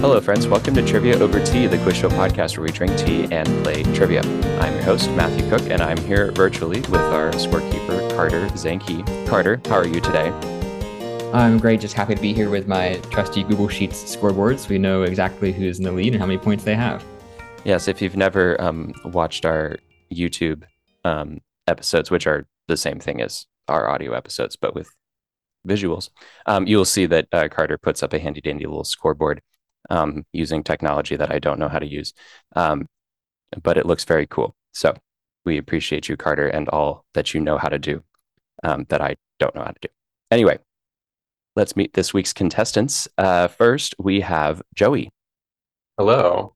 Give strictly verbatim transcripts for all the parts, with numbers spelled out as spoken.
Hello, friends. Welcome to Trivia Over Tea, the quiz show podcast where we drink tea and play trivia. I'm your host, Matthew Cook, and I'm here virtually with our scorekeeper, Carter Zanke. Carter, how are you today? I'm great. Just happy to be here with my trusty Google Sheets scoreboard, so we know exactly who's in the lead and how many points they have. Yes, if you've never um, watched our YouTube um, episodes, which are the same thing as our audio episodes, but with visuals, um, you'll see that uh, Carter puts up a handy dandy little scoreboard um, using technology that I don't know how to use, um, but it looks very cool. So we appreciate you, Carter, and all that you know how to do um, that I don't know how to do. Anyway, let's meet this week's contestants. Uh, first, we have Joey. Hello.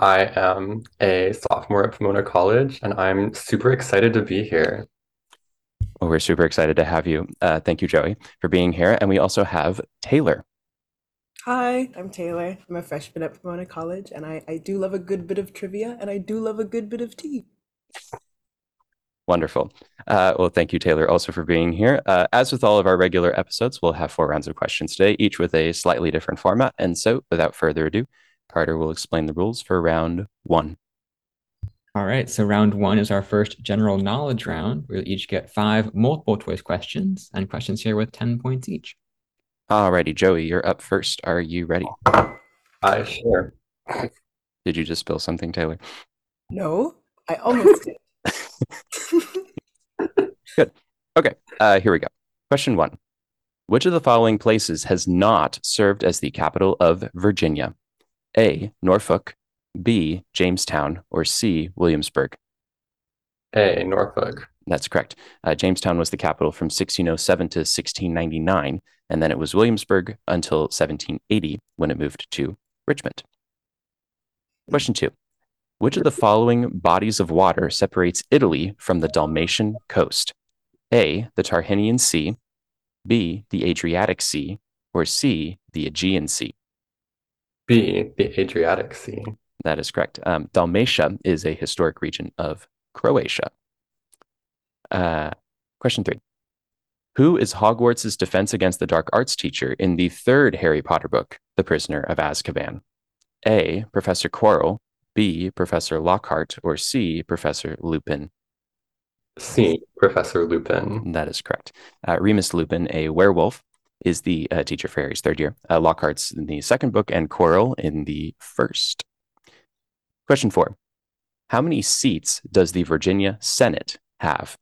I am a sophomore at Pomona College, and I'm super excited to be here. Well, we're super excited to have you. Uh, thank you, Joey, for being here. And we also have Taylor. Hi, I'm Taylor. I'm a freshman at Pomona College, and I, I do love a good bit of trivia, and I do love a good bit of tea. Wonderful. Uh, well, thank you, Taylor, also for being here. Uh, as with all of our regular episodes, we'll have four rounds of questions today, each with a slightly different format. And so without further ado, Carter will explain the rules for round one. All right. So round one is our first general knowledge round. We'll each get five multiple choice questions and questions here with ten points each. All righty, Joey, you're up first. Are you ready? I sure. Did you just spill something, Taylor? No, I almost did. Good. Okay, uh, here we go. Question one. Which of the following places has not served as the capital of Virginia? A, Norfolk, B, Jamestown, or C, Williamsburg? A, Norfolk. That's correct. Uh, Jamestown was the capital from sixteen oh seven to sixteen ninety-nine, and then it was Williamsburg until seventeen eighty when it moved to Richmond. Question two. Which of the following bodies of water separates Italy from the Dalmatian coast? A, the Tyrrhenian Sea, B, the Adriatic Sea, or C, the Aegean Sea? B, the Adriatic Sea. That is correct. Um, Dalmatia is a historic region of Croatia. Uh, question three. Who is Hogwarts's defense against the dark arts teacher in the third Harry Potter book, The Prisoner of Azkaban? A, Professor Quirrell, B, Professor Lockhart, or C, Professor Lupin? C, Professor Lupin. That is correct. Uh, Remus Lupin, a werewolf, is the uh, teacher for Harry's third year. Uh, Lockhart's in the second book and Quirrell in the first. Question four. How many seats does the Virginia Senate have?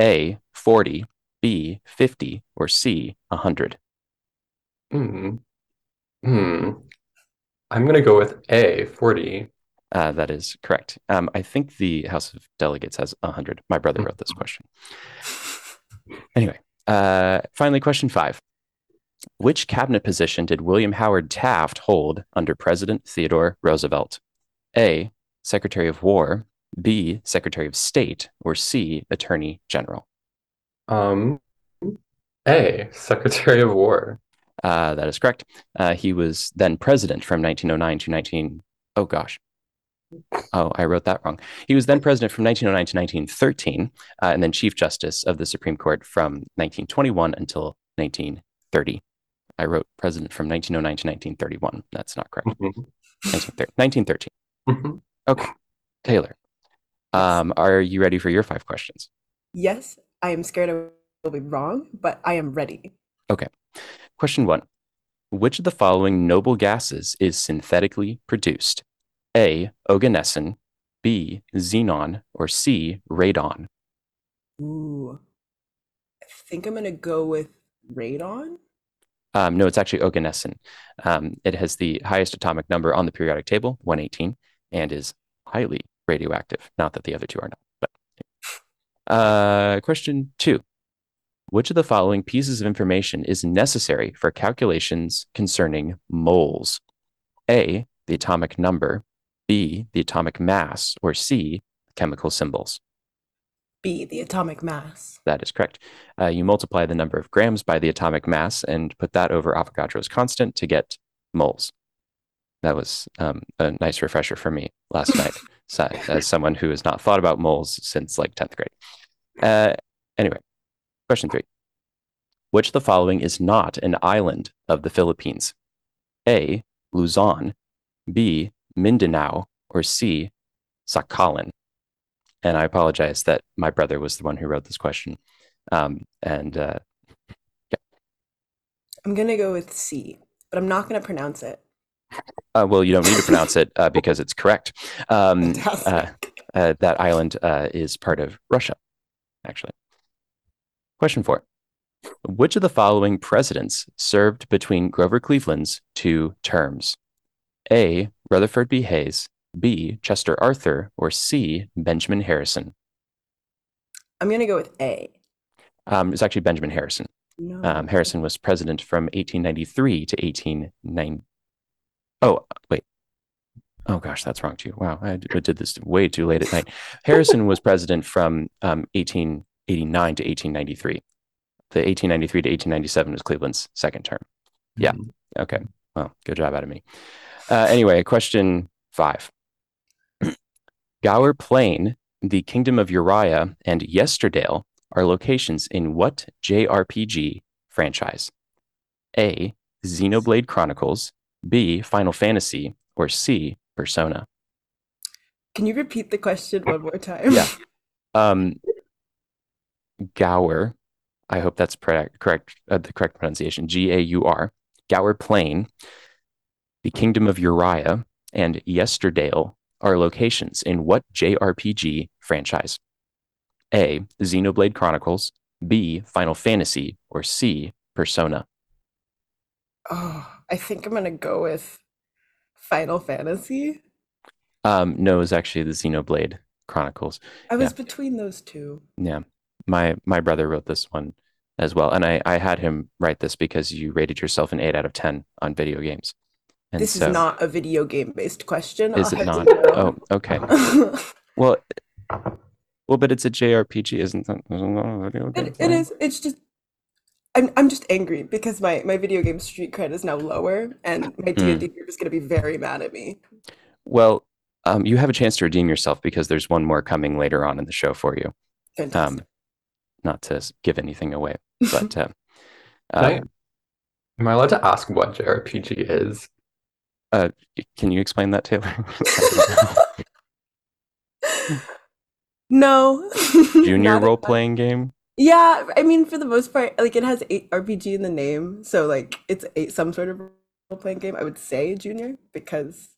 A, forty, B, fifty, or C, one hundred? Hmm. Hmm. I'm going to go with A, forty. Uh, that is correct. Um, I think the House of Delegates has one hundred. My brother wrote this question. Anyway, uh, finally, question five. Which cabinet position did William Howard Taft hold under President Theodore Roosevelt? A, Secretary of War, B, Secretary of State, or C, Attorney General? Um, A, Secretary of War. Uh, that is correct. Uh, he was then president from nineteen oh nine to nineteen... Oh, gosh. Oh, I wrote that wrong. He was then president from nineteen oh nine to nineteen thirteen, uh, and then Chief Justice of the Supreme Court from nineteen twenty-one until nineteen thirty. I wrote president from nineteen oh nine to nineteen thirty-one. That's not correct. Mm-hmm. nineteen thirteen. Mm-hmm. Okay. Taylor, um, are you ready for your five questions? Yes, I am scared I will be wrong, but I am ready. Okay. Question one. Which of the following noble gases is synthetically produced? A, oganesson, B, xenon, or C, radon? Ooh, I think I'm going to go with radon. Um, no, it's actually oganesson. Um, it has the highest atomic number on the periodic table, one eighteen, and is highly radioactive. Not that the other two are not. But uh, question two. Which of the following pieces of information is necessary for calculations concerning moles? A, the atomic number, B, the atomic mass, or C, chemical symbols? B, the atomic mass. That is correct. Uh, you multiply the number of grams by the atomic mass and put that over Avogadro's constant to get moles. That was um, a nice refresher for me last night, so, as someone who has not thought about moles since like tenth grade. Uh, anyway, question three. Which of the following is not an island of the Philippines? A, Luzon, B, Mindanao, or C, Sakhalin? And I apologize that my brother was the one who wrote this question. Um, and uh, yeah. I'm going to go with C, but I'm not going to pronounce it. Uh, well, you don't need to pronounce it uh, because it's correct. Um, uh, uh, that island uh, is part of Russia, actually. Question four. Which of the following presidents served between Grover Cleveland's two terms? A, Rutherford B. Hayes, B, Chester Arthur, or C, Benjamin Harrison? I'm going to go with A. Um, it's actually Benjamin Harrison. No. Um, Harrison was president from eighteen ninety-three to eighteen ninety. Oh, wait. Oh, gosh, that's wrong, too. Wow, I did this way too late at night. Harrison was president from um, eighteen eighty-nine to eighteen ninety-three. The eighteen ninety-three to eighteen ninety-seven was Cleveland's second term. Yeah. Mm-hmm. Okay. Well, good job out of me. Uh, anyway, question five. Gower Plain, the Kingdom of Uriah, and Yesterdale are locations in what J R P G franchise? A, Xenoblade Chronicles, B, Final Fantasy, or C, Persona? Can you repeat the question one more time? Yeah. Um, Gower, I hope that's pre- correct, uh, the correct pronunciation, G A U R, Gower Plain, the Kingdom of Uriah, and Yesterdale are locations in what J R P G franchise? A, Xenoblade Chronicles, B, Final Fantasy, or C, Persona? Oh, I think I'm going to go with Final Fantasy. Um, no, it was actually the Xenoblade Chronicles. I was yeah. between those two. Yeah. My my brother wrote this one as well. And I, I had him write this because you rated yourself an eight out of ten on video games. And this so, is not a video game-based question. Is I'll it not? Oh, okay. well, well, but it's a J R P G, isn't that? It, it is. It's just, I'm I'm just angry because my, my video game street cred is now lower and my D and D group is going to be very mad at me. Well, um, you have a chance to redeem yourself because there's one more coming later on in the show for you. Fantastic. Um, not to give anything away, but... Uh, uh, am I allowed to ask what J R P G is? Uh, can you explain that, Taylor? No. Junior role-playing game? Yeah, I mean, for the most part, like, it has eight R P G in the name, so, like, it's eight, some sort of role-playing game. I would say junior, because,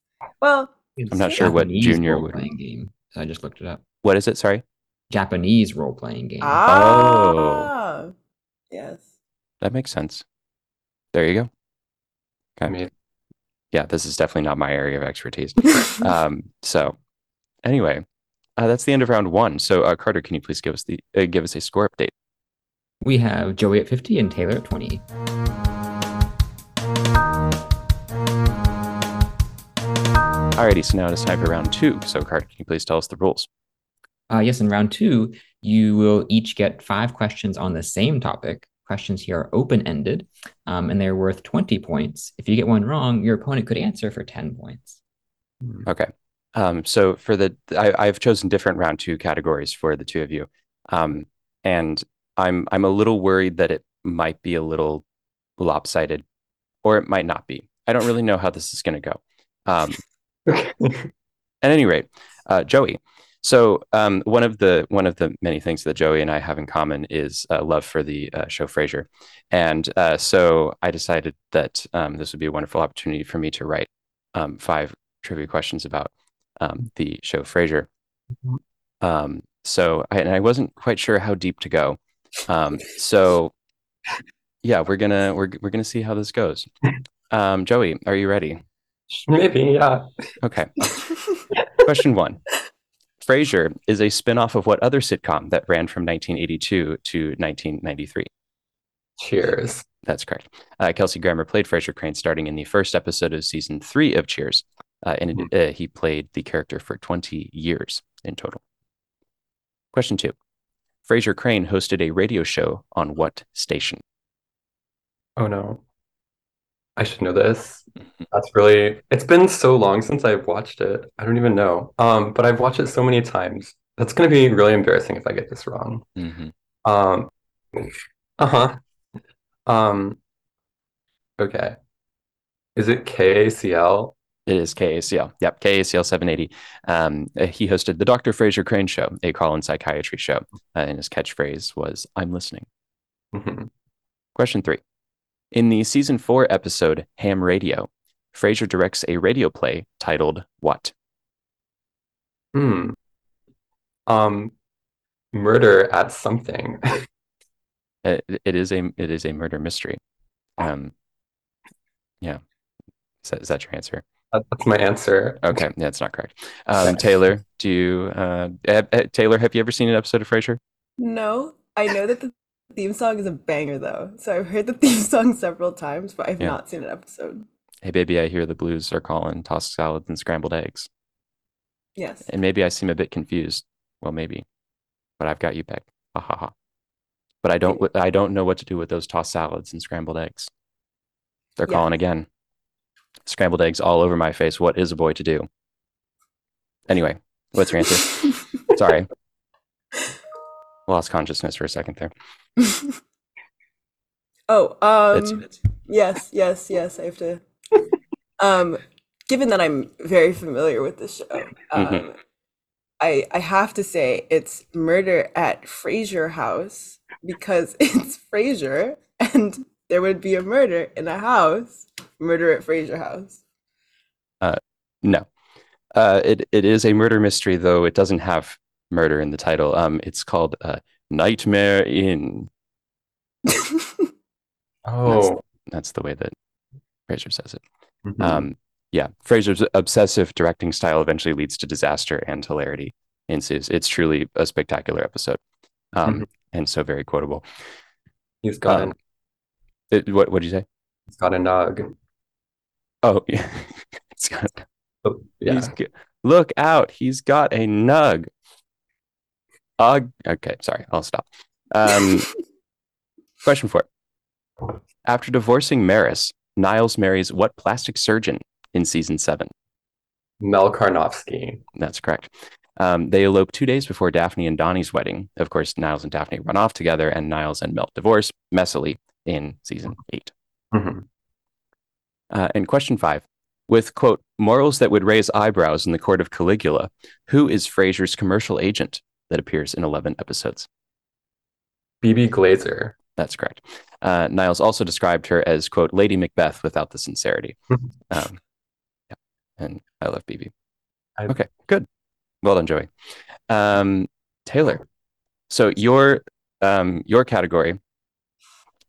well... It's I'm not sure Japanese what junior would... Japanese role-playing game. I just looked it up. What is it? Sorry? Japanese role-playing game. Ah, oh. Yes. That makes sense. There you go. Okay. I mean, yeah, this is definitely not my area of expertise. um, so, anyway, uh, that's the end of round one. So, uh, Carter, can you please give us the uh, give us a score update? We have Joey at fifty and Taylor at twenty. Alrighty, so now it is time for round two. So, Carter, can you please tell us the rules? Uh, yes, in round two, you will each get five questions on the same topic. Questions here are open-ended, um, and they're worth twenty points. If you get one wrong, your opponent could answer for ten points. Okay. Um, so for the, I, I've chosen different round two categories for the two of you, um, and I'm I'm a little worried that it might be a little lopsided, or it might not be. I don't really know how this is going to go. Um, at any rate, uh, Joey. So um, one of the one of the many things that Joey and I have in common is uh, love for the uh, show Frasier, and uh, so I decided that um, this would be a wonderful opportunity for me to write um, five trivia questions about um, the show Frasier. Um, so I, and I wasn't quite sure how deep to go. Um, so yeah, we're gonna we're we're gonna see how this goes. Um, Joey, are you ready? Maybe, yeah. Okay. Question one. Frasier is a spin-off of what other sitcom that ran from nineteen eighty-two to nineteen ninety-three? Cheers. That's correct. Uh, Kelsey Grammer played Frasier Crane starting in the first episode of season three of Cheers. Uh, and it, uh, he played the character for twenty years in total. Question two. Frasier Crane hosted a radio show on what station? Oh, no. I should know this. That's really, it's been so long since I've watched it. I don't even know. Um, but I've watched it so many times. That's going to be really embarrassing if I get this wrong. Mm-hmm. Um, uh-huh. Um, okay. Is it K A C L? It is K A C L. Yep, K A C L seven eighty. Um, he hosted the Doctor Fraser Crane Show, a call-in psychiatry show, uh, and his catchphrase was, "I'm listening." Mm-hmm. Question three. In the season four episode, Ham Radio, Frasier directs a radio play titled what? Hmm. Um, murder at something. it, it is a it is a murder mystery. Um, yeah. Is that, is that your answer? That's my answer. Okay, that's not correct. Um, Taylor, do you? Uh, Taylor, have you ever seen an episode of Frasier? No, I know that the theme song is a banger though, so I've heard the theme song several times, but I've yeah. not seen an episode. Hey baby, I hear the blues are calling. Tossed salads and scrambled eggs. Yes. And maybe I seem a bit confused. Well, maybe, but I've got you back. Ha ha ha. But I don't. I don't know what to do with those tossed salads and scrambled eggs. They're yeah. calling again. Scrambled eggs all over my face. What is a boy to do? Anyway, what's your answer? Sorry. Lost consciousness for a second there. Oh, um, it's, it's... yes, yes, yes. I have to. Um, given that I'm very familiar with this show, um, mm-hmm. I I have to say it's Murder at Frasier House because it's Frasier and there would be a murder in a house. Murder at Frasier House. Uh, no, uh, it it is a murder mystery, though it doesn't have murder in the title. Um, it's called uh, Nightmare Inn. Oh, that's, that's the way that Frasier says it. Mm-hmm. Um, yeah, Frasier's obsessive directing style eventually leads to disaster and hilarity ensues. It's truly a spectacular episode, um, mm-hmm. and so very quotable. He's got um, it. What what did you say? He's got a nog. Oh, yeah. It's got a... oh, yeah. He's... Look out. He's got a nug. Uh, okay, sorry. I'll stop. Um, question four. After divorcing Maris, Niles marries what plastic surgeon in season seven? Mel Karnofsky. That's correct. Um, they elope two days before Daphne and Donnie's wedding. Of course, Niles and Daphne run off together, and Niles and Mel divorce messily in season eight. Mm-hmm. Uh, and question five, with, quote, morals that would raise eyebrows in the court of Caligula, who is Frasier's commercial agent that appears in eleven episodes? B B Glazer. That's correct. Uh, Niles also described her as, quote, Lady Macbeth without the sincerity. um, yeah. And I love B B. I... Okay, good. Well done, Joey. Um, Taylor, so your, um, your category...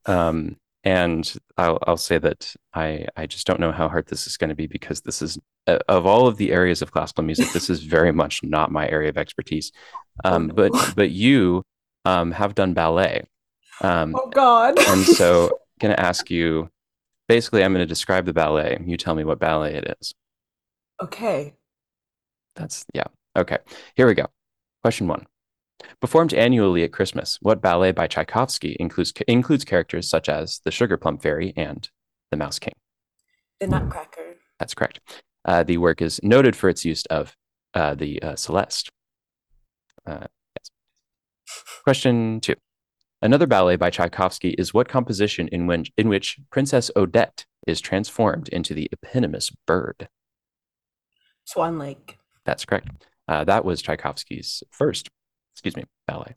Um, And I'll, I'll say that I, I just don't know how hard this is going to be because this is, uh, of all of the areas of classical music, this is very much not my area of expertise. Um, but but you um, have done ballet. Um, oh, God. And so I'm going to ask you, basically, I'm going to describe the ballet. You tell me what ballet it is. Okay. That's, yeah. Okay. Here we go. Question one. Performed annually at Christmas, what ballet by Tchaikovsky includes includes characters such as the Sugar Plum Fairy and the Mouse King? The Nutcracker. That's correct. Uh, the work is noted for its use of uh, the uh, Celeste. Uh, yes. Question two. Another ballet by Tchaikovsky is what composition in, when, in which Princess Odette is transformed into the eponymous bird? Swan Lake. That's correct. Uh, that was Tchaikovsky's first Excuse me, ballet.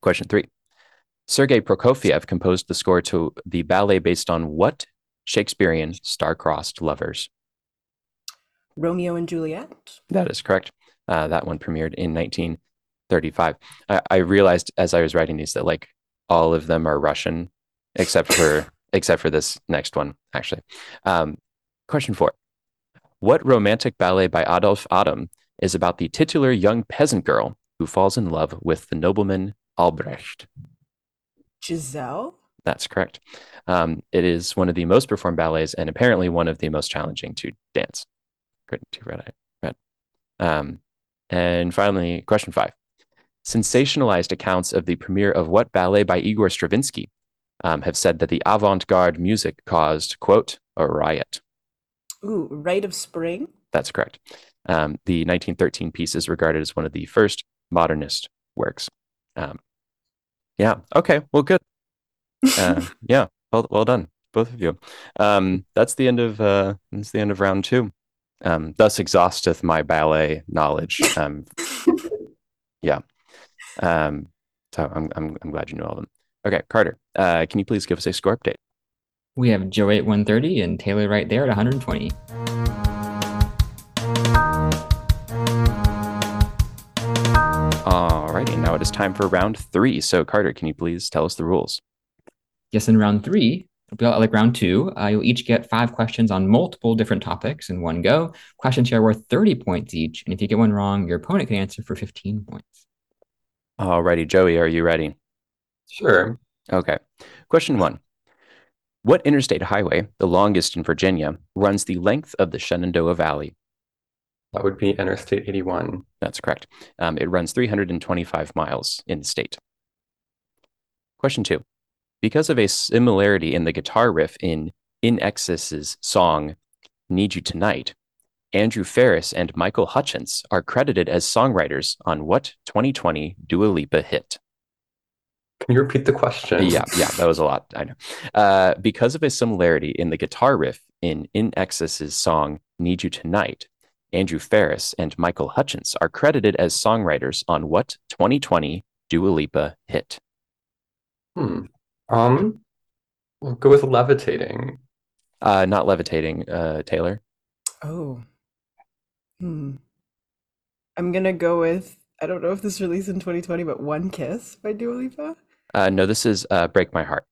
Question three. Sergei Prokofiev composed the score to the ballet based on what Shakespearean star-crossed lovers? Romeo and Juliet. That is correct. Uh, that one premiered in nineteen thirty-five. I, I realized as I was writing these that like all of them are Russian, except for except for this next one, actually. Um, question four. What romantic ballet by Adolphe Adam is about the titular young peasant girl who falls in love with the nobleman Albrecht? Giselle? That's correct. Um, it is one of the most performed ballets and apparently one of the most challenging to dance. According to Red Eye. Red. Um, and finally, question five. Sensationalized accounts of the premiere of what ballet by Igor Stravinsky um, have said that the avant-garde music caused, quote, a riot? Ooh, Rite of Spring? That's correct. Um, the nineteen thirteen piece is regarded as one of the first modernist works. Um, yeah. Okay. Well, good. Uh, yeah. Well, well done. both of you. Um, that's the end of uh, that's the end of round two. Um, thus exhausteth my ballet knowledge. Um, yeah. Um, so I'm I'm I'm glad you knew all of them. Okay, Carter, uh, can you please give us a score update? We have Joey at one thirty and Taylor right there at one hundred twenty. Alrighty, now it is time for round three. So Carter, can you please tell us the rules? Yes, in round three, like round two, uh, you'll each get five questions on multiple different topics in one go. Questions here are worth thirty points each, and if you get one wrong, your opponent can answer for fifteen points. Alrighty, Joey, are you ready? Sure. Okay. Question one. What interstate highway, the longest in Virginia, runs the length of the Shenandoah Valley? That would be Interstate eighty-one. That's correct. Um, it runs three hundred twenty-five miles in the state. Question two. Because of a similarity in the guitar riff in I N X S's song, Need You Tonight, Andrew Ferris and Michael Hutchence are credited as songwriters on what twenty twenty Dua Lipa hit? Can you repeat the question? Yeah, yeah, that was a lot. I know. Uh, because of a similarity in the guitar riff in I N X S's song Need You Tonight, Andrew Ferris and Michael Hutchence are credited as songwriters on what twenty twenty Dua Lipa hit? Hmm. Um, we'll go with Levitating. Uh, not Levitating, uh, Taylor. Oh. Hmm. I'm going to go with, I don't know if this released in twenty twenty, but One Kiss by Dua Lipa. Uh, no, this is uh, Break My Heart.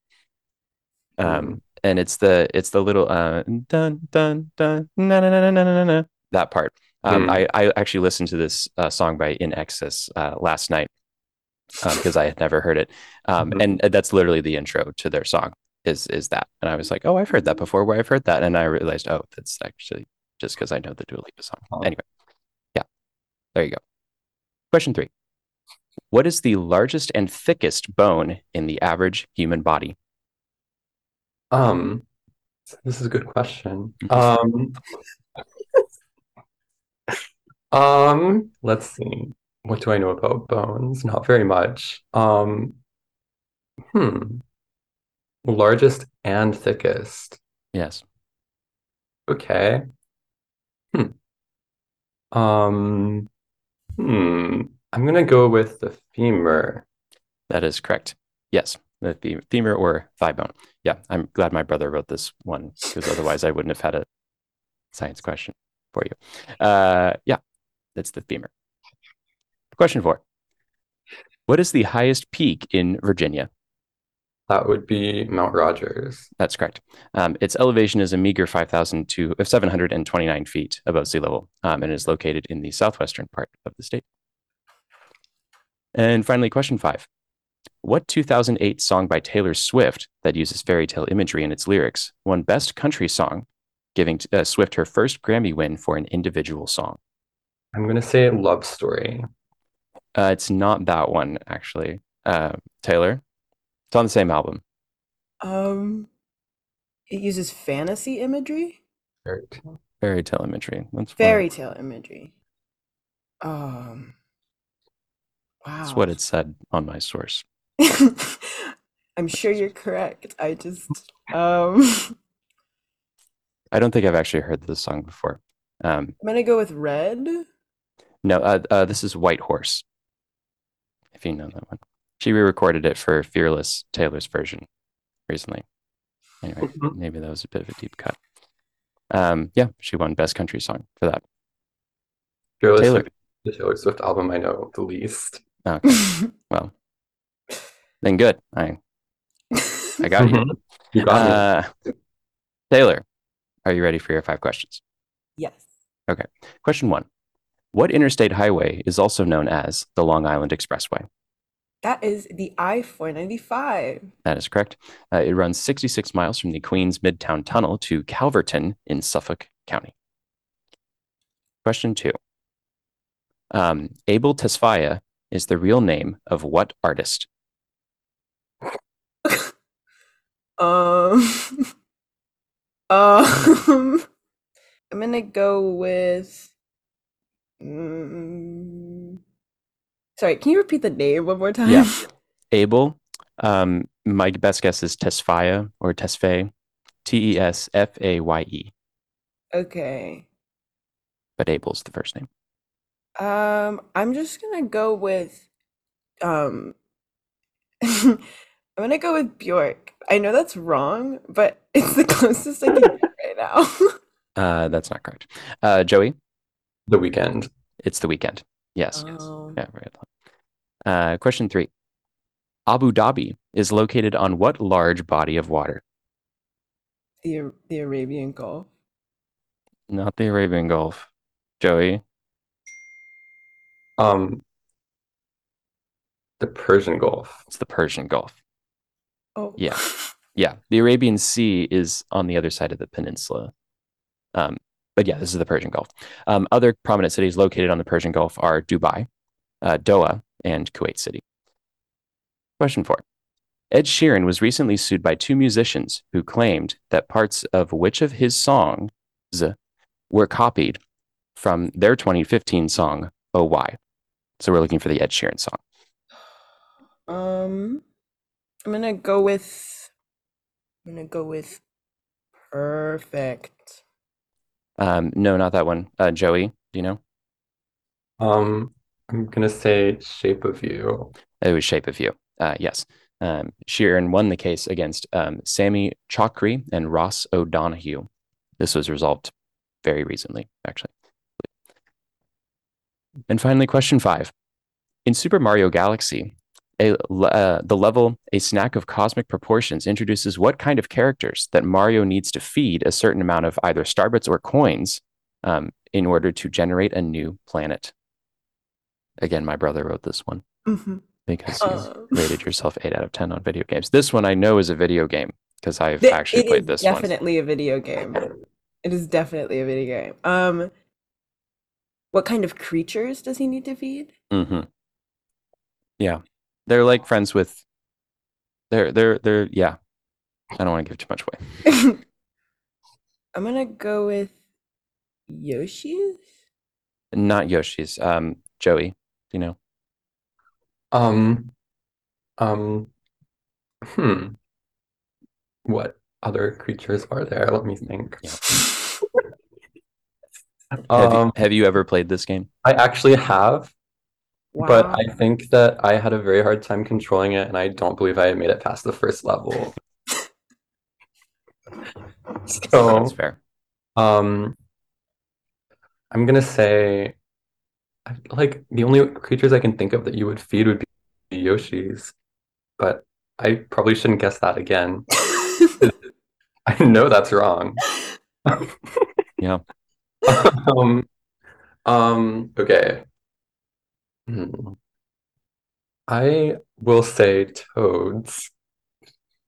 Um, and it's the it's the little uh, dun dun dun na na na na na na that part. Um, mm. I I actually listened to this uh, song by I N X S uh, last night because um, I had never heard it, um, mm-hmm. and that's literally the intro to their song is is that. And I was like, oh, I've heard that before. Where I've heard that, and I realized, oh, that's actually just because I know the Dua Lipa song. Oh. Anyway, yeah, there you go. Question three. What is the largest and thickest bone in the average human body? Um, this is a good question. Um, um, let's see. What do I know about bones? Not very much. Um, hmm. Largest and thickest. Yes. Okay. Hmm. Um... Hmm. I'm going to go with the femur. That is correct. Yes. The femur or thigh bone. Yeah. I'm glad my brother wrote this one because otherwise I wouldn't have had a science question for you. Uh, yeah. That's the femur. Question four. What is the highest peak in Virginia? That would be Mount Rogers. That's correct. Um, its elevation is a meager five thousand seven hundred twenty-nine feet above sea level, um, and is located in the southwestern part of the state. And finally, question five. What two thousand eight song by Taylor Swift that uses fairy tale imagery in its lyrics won Best Country Song, giving uh, Swift her first Grammy win for an individual song? I'm going to say Love Story. Uh, it's not that one, actually. Uh, Taylor? It's on the same album. Um, it uses fantasy imagery. Fairy tale, fairy tale imagery. That's fairy tale imagery. Um, wow. That's what it said on my source. I'm sure you're correct. I just, um, I don't think I've actually heard this song before. Um, I'm gonna go with Red. No, uh, uh, this is White Horse. If you know that one. She re-recorded it for Fearless, Taylor's version, recently. Anyway, maybe that was a bit of a deep cut. Um, yeah, she won Best Country Song for that. Fearless, Taylor. The Taylor Swift album I know the least. Okay, well, then good. I, I got you. You got me. Uh, Taylor, are you ready for your five questions? Yes. Okay, question one. What interstate highway is also known as the Long Island Expressway? That is the I four ninety-five. That is correct. Uh, it runs sixty-six miles from the Queens Midtown Tunnel to Calverton in Suffolk County. Question two. Um, Abel Tesfaye is the real name of what artist? um, um, I'm going to go with... Um, Sorry, can you repeat the name one more time? Yeah, Abel. Um, my best guess is Tesfaye or Tesfaye. T E S F A Y E. Okay. But Abel's the first name. Um, I'm just gonna go with, um, I'm gonna go with Bjork. I know that's wrong, but it's the closest I can get right now. uh, that's not correct. Uh, Joey? The Weeknd. It's The Weeknd. Yes. Oh. Yeah, very long. Uh, question three. Abu Dhabi is located on what large body of water? The the Arabian Gulf. Not the Arabian Gulf. Joey? Um, the Persian Gulf. It's the Persian Gulf. Oh. Yeah. Yeah. The Arabian Sea is on the other side of the peninsula. Um, but yeah, this is the Persian Gulf. Um, other prominent cities located on the Persian Gulf are Dubai, uh, Doha, and Kuwait City. Question four. Ed Sheeran was recently sued by two musicians who claimed that parts of which of his songs were copied from their twenty fifteen song, Oh Why? So we're looking for the Ed Sheeran song. Um, I'm gonna go with, I'm gonna go with Perfect. Um, no, not that one. Uh, Joey, do you know? Um, I'm gonna say Shape of You. It was Shape of You. Uh, yes. Um, Sheeran won the case against um, Sammy Chokri and Ross O'Donoghue. This was resolved very recently, actually. And finally, question five. In Super Mario Galaxy, a, uh, the level A Snack of Cosmic Proportions introduces what kind of characters that Mario needs to feed a certain amount of either starbits or coins um, in order to generate a new planet. Again, my brother wrote this one. Mm-hmm. Because you uh, rated yourself eight out of ten on video games. This one I know is a video game because I've th- actually played this one. It is definitely a video game. It is definitely a video game. Um, what kind of creatures does he need to feed? Mm-hmm. Yeah, they're like friends with. They're they're they're yeah. I don't want to give too much away. I'm gonna go with Yoshi's. Not Yoshi's. Um, Joey, do you know? Um, um, hmm. What other creatures are there? Let me think. Yeah. um, have, you, have you ever played this game? I actually have, wow. But I think that I had a very hard time controlling it, and I don't believe I made it past the first level. So that's fair. Um, I'm gonna say. I feel like the only creatures I can think of that you would feed would be Yoshi's, but I probably shouldn't guess that again. I know that's wrong. Yeah. um, um. Okay. Hmm. I will say toads.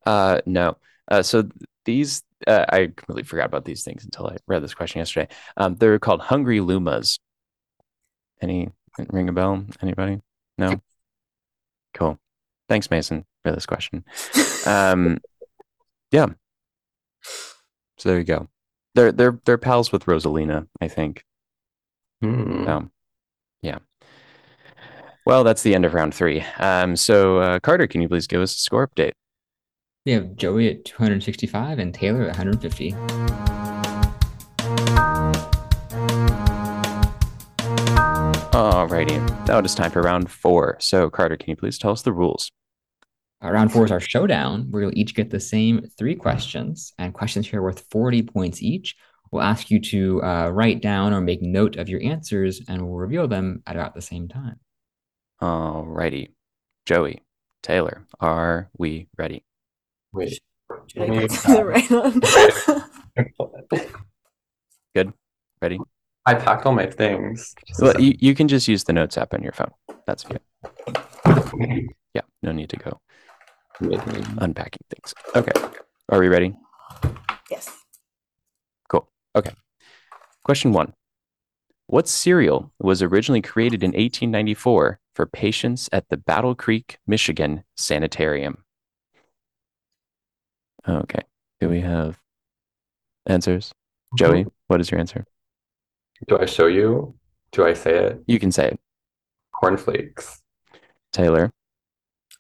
Uh, no. Uh, so th- these, uh, I completely forgot about these things until I read this question yesterday. Um, they're called hungry llamas. Any ring a bell? Anybody? No? Cool. Thanks, Mason, for this question. Um, yeah. So there you go. They're they're they're pals with Rosalina, I think. Mm. So, yeah. Well, that's the end of round three. Um, so uh, Carter, can you please give us a score update? We have Joey at two hundred sixty-five and Taylor at one hundred fifty. Alrighty, now it is time for round four. So, Carter, can you please tell us the rules? Uh, round four is our showdown, where you'll each get the same three questions, and questions here worth forty points each. We'll ask you to uh, write down or make note of your answers, and we'll reveal them at about the same time. Alrighty, Joey, Taylor, are we ready? Wait. Should I get to the right one? Good, ready? I packed all my things. Well, you, you can just use the notes app on your phone. That's fine. Yeah, no need to go unpacking things. Okay. Are we ready? Yes. Cool. Okay. Question one. What cereal was originally created in eighteen ninety-four for patients at the Battle Creek, Michigan Sanitarium? Okay. Do we have answers? Joey, what is your answer? Do I show you? Do I say it? You can say it. Cornflakes. Taylor?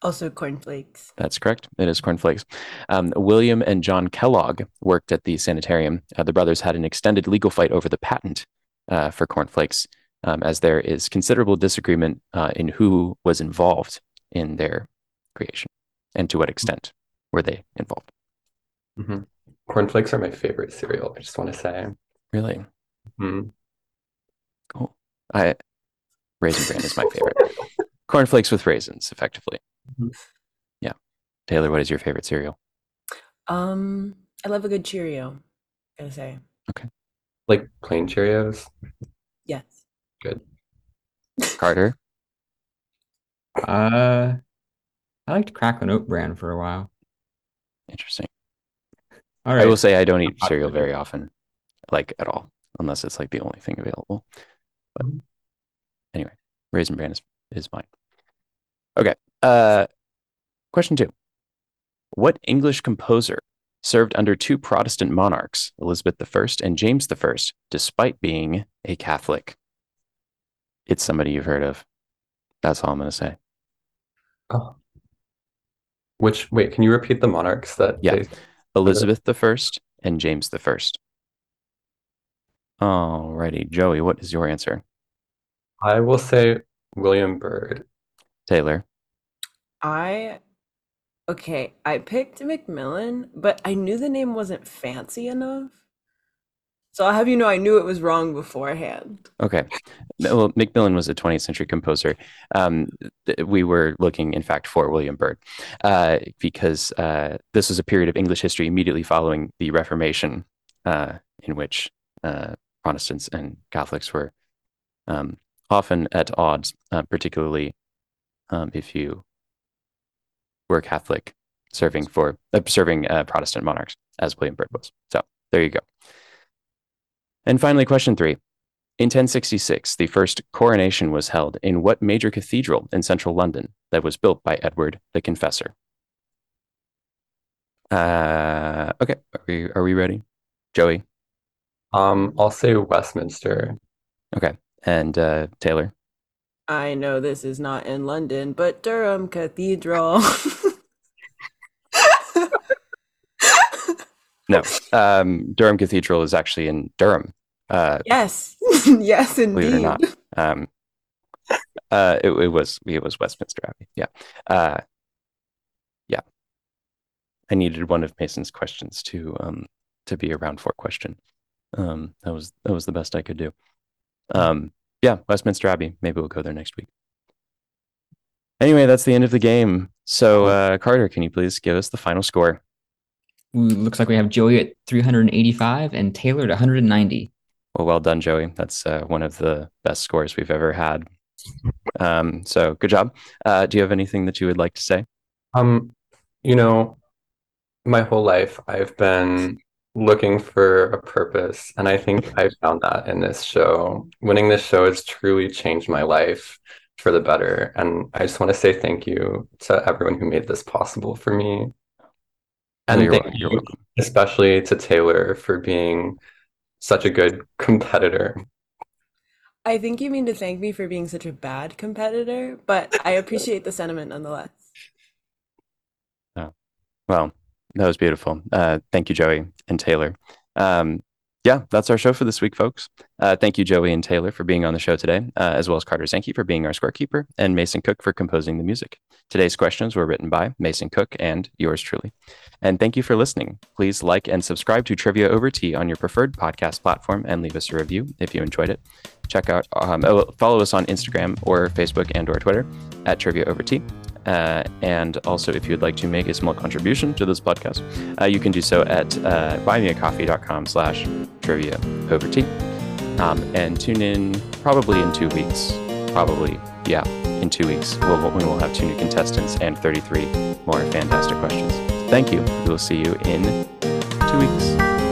Also cornflakes. That's correct. It is cornflakes. Um, William and John Kellogg worked at the sanitarium. Uh, the brothers had an extended legal fight over the patent uh, for cornflakes, um, as there is considerable disagreement uh, in who was involved in their creation and to what extent were they involved. Mm-hmm. Cornflakes are my favorite cereal. I just want to say. Really? Mm-hmm. Cool. I, Raisin Bran is my favorite. Cornflakes with raisins, effectively. Mm-hmm. Yeah. Taylor, what is your favorite cereal? Um, I love a good Cheerio, I gotta say. Okay. Like plain Cheerios? Yes. Good. Carter? uh, I liked Crackling Oat Bran for a while. Interesting. All right. I will say I don't eat cereal very often, like at all, unless it's like the only thing available. But anyway, Raisin Bran is, is mine. Okay. Uh, question two. What English composer served under two Protestant monarchs, Elizabeth the First and James the First, despite being a Catholic? It's somebody you've heard of. That's all I'm going to say. Oh. Which, wait, can you repeat the monarchs that? Yeah. They... Elizabeth the First and James the First. Alrighty. Joey, what is your answer? I will say William Byrd. Taylor. I, okay, I picked Macmillan, but I knew the name wasn't fancy enough. So I'll have you know I knew it was wrong beforehand. Okay. Well, Macmillan was a twentieth century composer. Um, th- we were looking, in fact, for William Byrd uh, because uh, this was a period of English history immediately following the Reformation uh, in which uh, Protestants and Catholics were um, often at odds, uh, particularly um, if you were Catholic serving for uh, serving uh, Protestant monarchs, as William Byrd was. So there you go. And finally, question three. In ten sixty-six, the first coronation was held in what major cathedral in central London that was built by Edward the Confessor? Uh, okay, are we, are we ready? Joey? Um, I'll say Westminster. Okay, and uh, Taylor? I know this is not in London, but Durham Cathedral. No, um, Durham Cathedral is actually in Durham. Uh, yes, yes, indeed. Believe it or not, um, uh, it, it was it was Westminster Abbey. Yeah, uh, yeah. I needed one of Mason's questions to um, to be a round four question. Um, that was that was the best I could do. Um, yeah, Westminster Abbey. Maybe we'll go there next week. Anyway, that's the end of the game. So uh, Carter, can you please give us the final score? Ooh, looks like we have Joey at three hundred eighty-five and Taylor at one hundred ninety. Well, well done, Joey. That's uh, one of the best scores we've ever had. Um, so good job. Uh, do you have anything that you would like to say? Um, you know, my whole life I've been looking for a purpose, and I think I found that in this show. Winning this show has truly changed my life for the better. And I just want to say thank you to everyone who made this possible for me. And you're thank welcome. you, especially to Taylor, for being such a good competitor. I think you mean to thank me for being such a bad competitor, but I appreciate the sentiment nonetheless. Oh, well, that was beautiful. Uh, thank you, Joey and Taylor. Um, yeah, that's our show for this week, folks. Uh, thank you, Joey and Taylor, for being on the show today, uh, as well as Carter Zanke for being our scorekeeper and Mason Cook for composing the music. Today's questions were written by Mason Cook and yours truly. And thank you for listening. Please like and subscribe to Trivia Over Tea on your preferred podcast platform and leave us a review if you enjoyed it. Check out, um, follow us on Instagram or Facebook and or Twitter at Trivia Over Tea. Uh, and also, if you'd like to make a small contribution to this podcast, uh, you can do so at uh, buymeacoffee.com slash trivia over tea. Um, and tune in probably in two weeks. Probably, yeah, in two weeks. We'll, when we'll have two new contestants and thirty-three more fantastic questions. Thank you. We'll see you in two weeks.